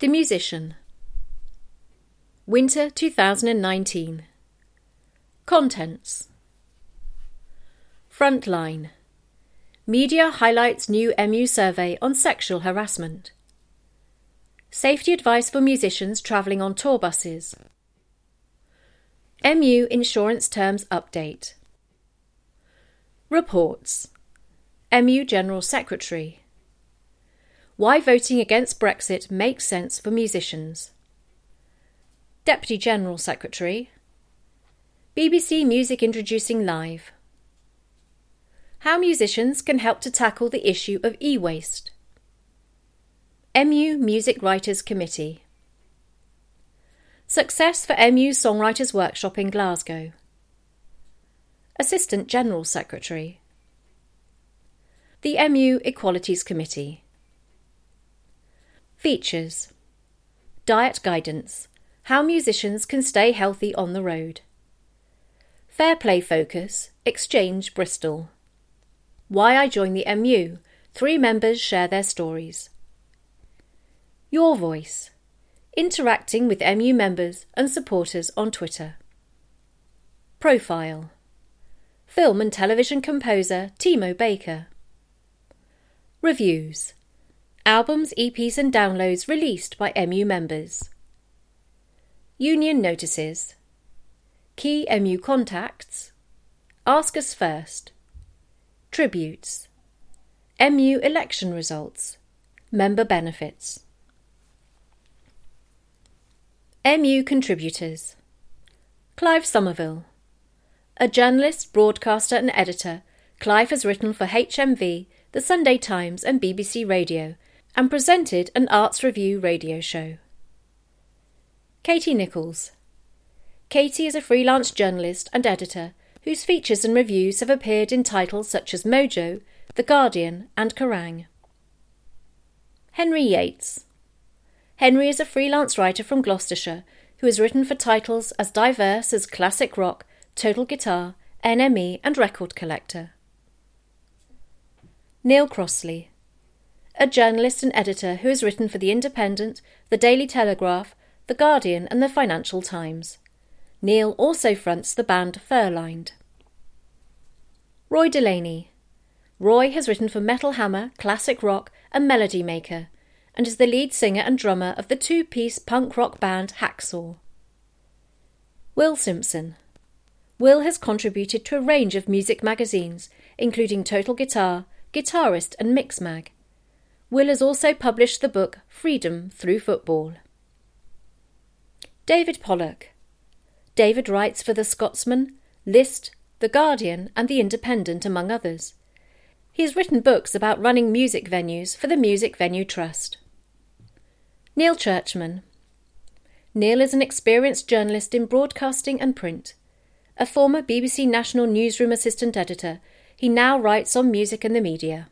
The Musician. Winter 2019. Contents. Frontline. Media highlights new MU survey on sexual harassment. Safety advice for musicians travelling on tour buses. MU insurance terms update. Reports. MU General Secretary. Why voting against Brexit makes sense for musicians. Deputy General Secretary. BBC Music Introducing Live. How musicians can help to tackle the issue of e-waste. MU Music Writers Committee. Success for MU Songwriters Workshop in Glasgow. Assistant General Secretary. The MU Equalities Committee. Features. Diet guidance. How musicians can stay healthy on the road. Fair play focus. Exchange Bristol. Why I joined the MU. 3 members share their stories. Your voice. Interacting with MU members and supporters on Twitter. Profile. Film and television composer Timo Baker. Reviews. Albums, EPs and downloads released by MU members. Union notices. Key MU contacts. Ask Us First. Tributes. MU election results. Member benefits. MU contributors. Clive Somerville. A journalist, broadcaster and editor, Clive has written for HMV, The Sunday Times and BBC Radio, and presented an arts review radio show. Katie Nichols. Katie is a freelance journalist and editor whose features and reviews have appeared in titles such as Mojo, The Guardian and Kerrang! Henry Yates. Henry is a freelance writer from Gloucestershire who has written for titles as diverse as Classic Rock, Total Guitar, NME and Record Collector. Neil Crossley. A journalist and editor who has written for The Independent, The Daily Telegraph, The Guardian and The Financial Times. Neil also fronts the band Furlined. Roy Delaney. Roy has written for Metal Hammer, Classic Rock and Melody Maker and is the lead singer and drummer of the 2-piece punk rock band Hacksaw. Will Simpson. Will has contributed to a range of music magazines, including Total Guitar, Guitarist and Mixmag. Will has also published the book Freedom Through Football. David Pollock. David writes for The Scotsman, List, The Guardian and The Independent, among others. He has written books about running music venues for the Music Venue Trust. Neil Churchman. Neil is an experienced journalist in broadcasting and print. A former BBC National Newsroom assistant editor, he now writes on music and the media.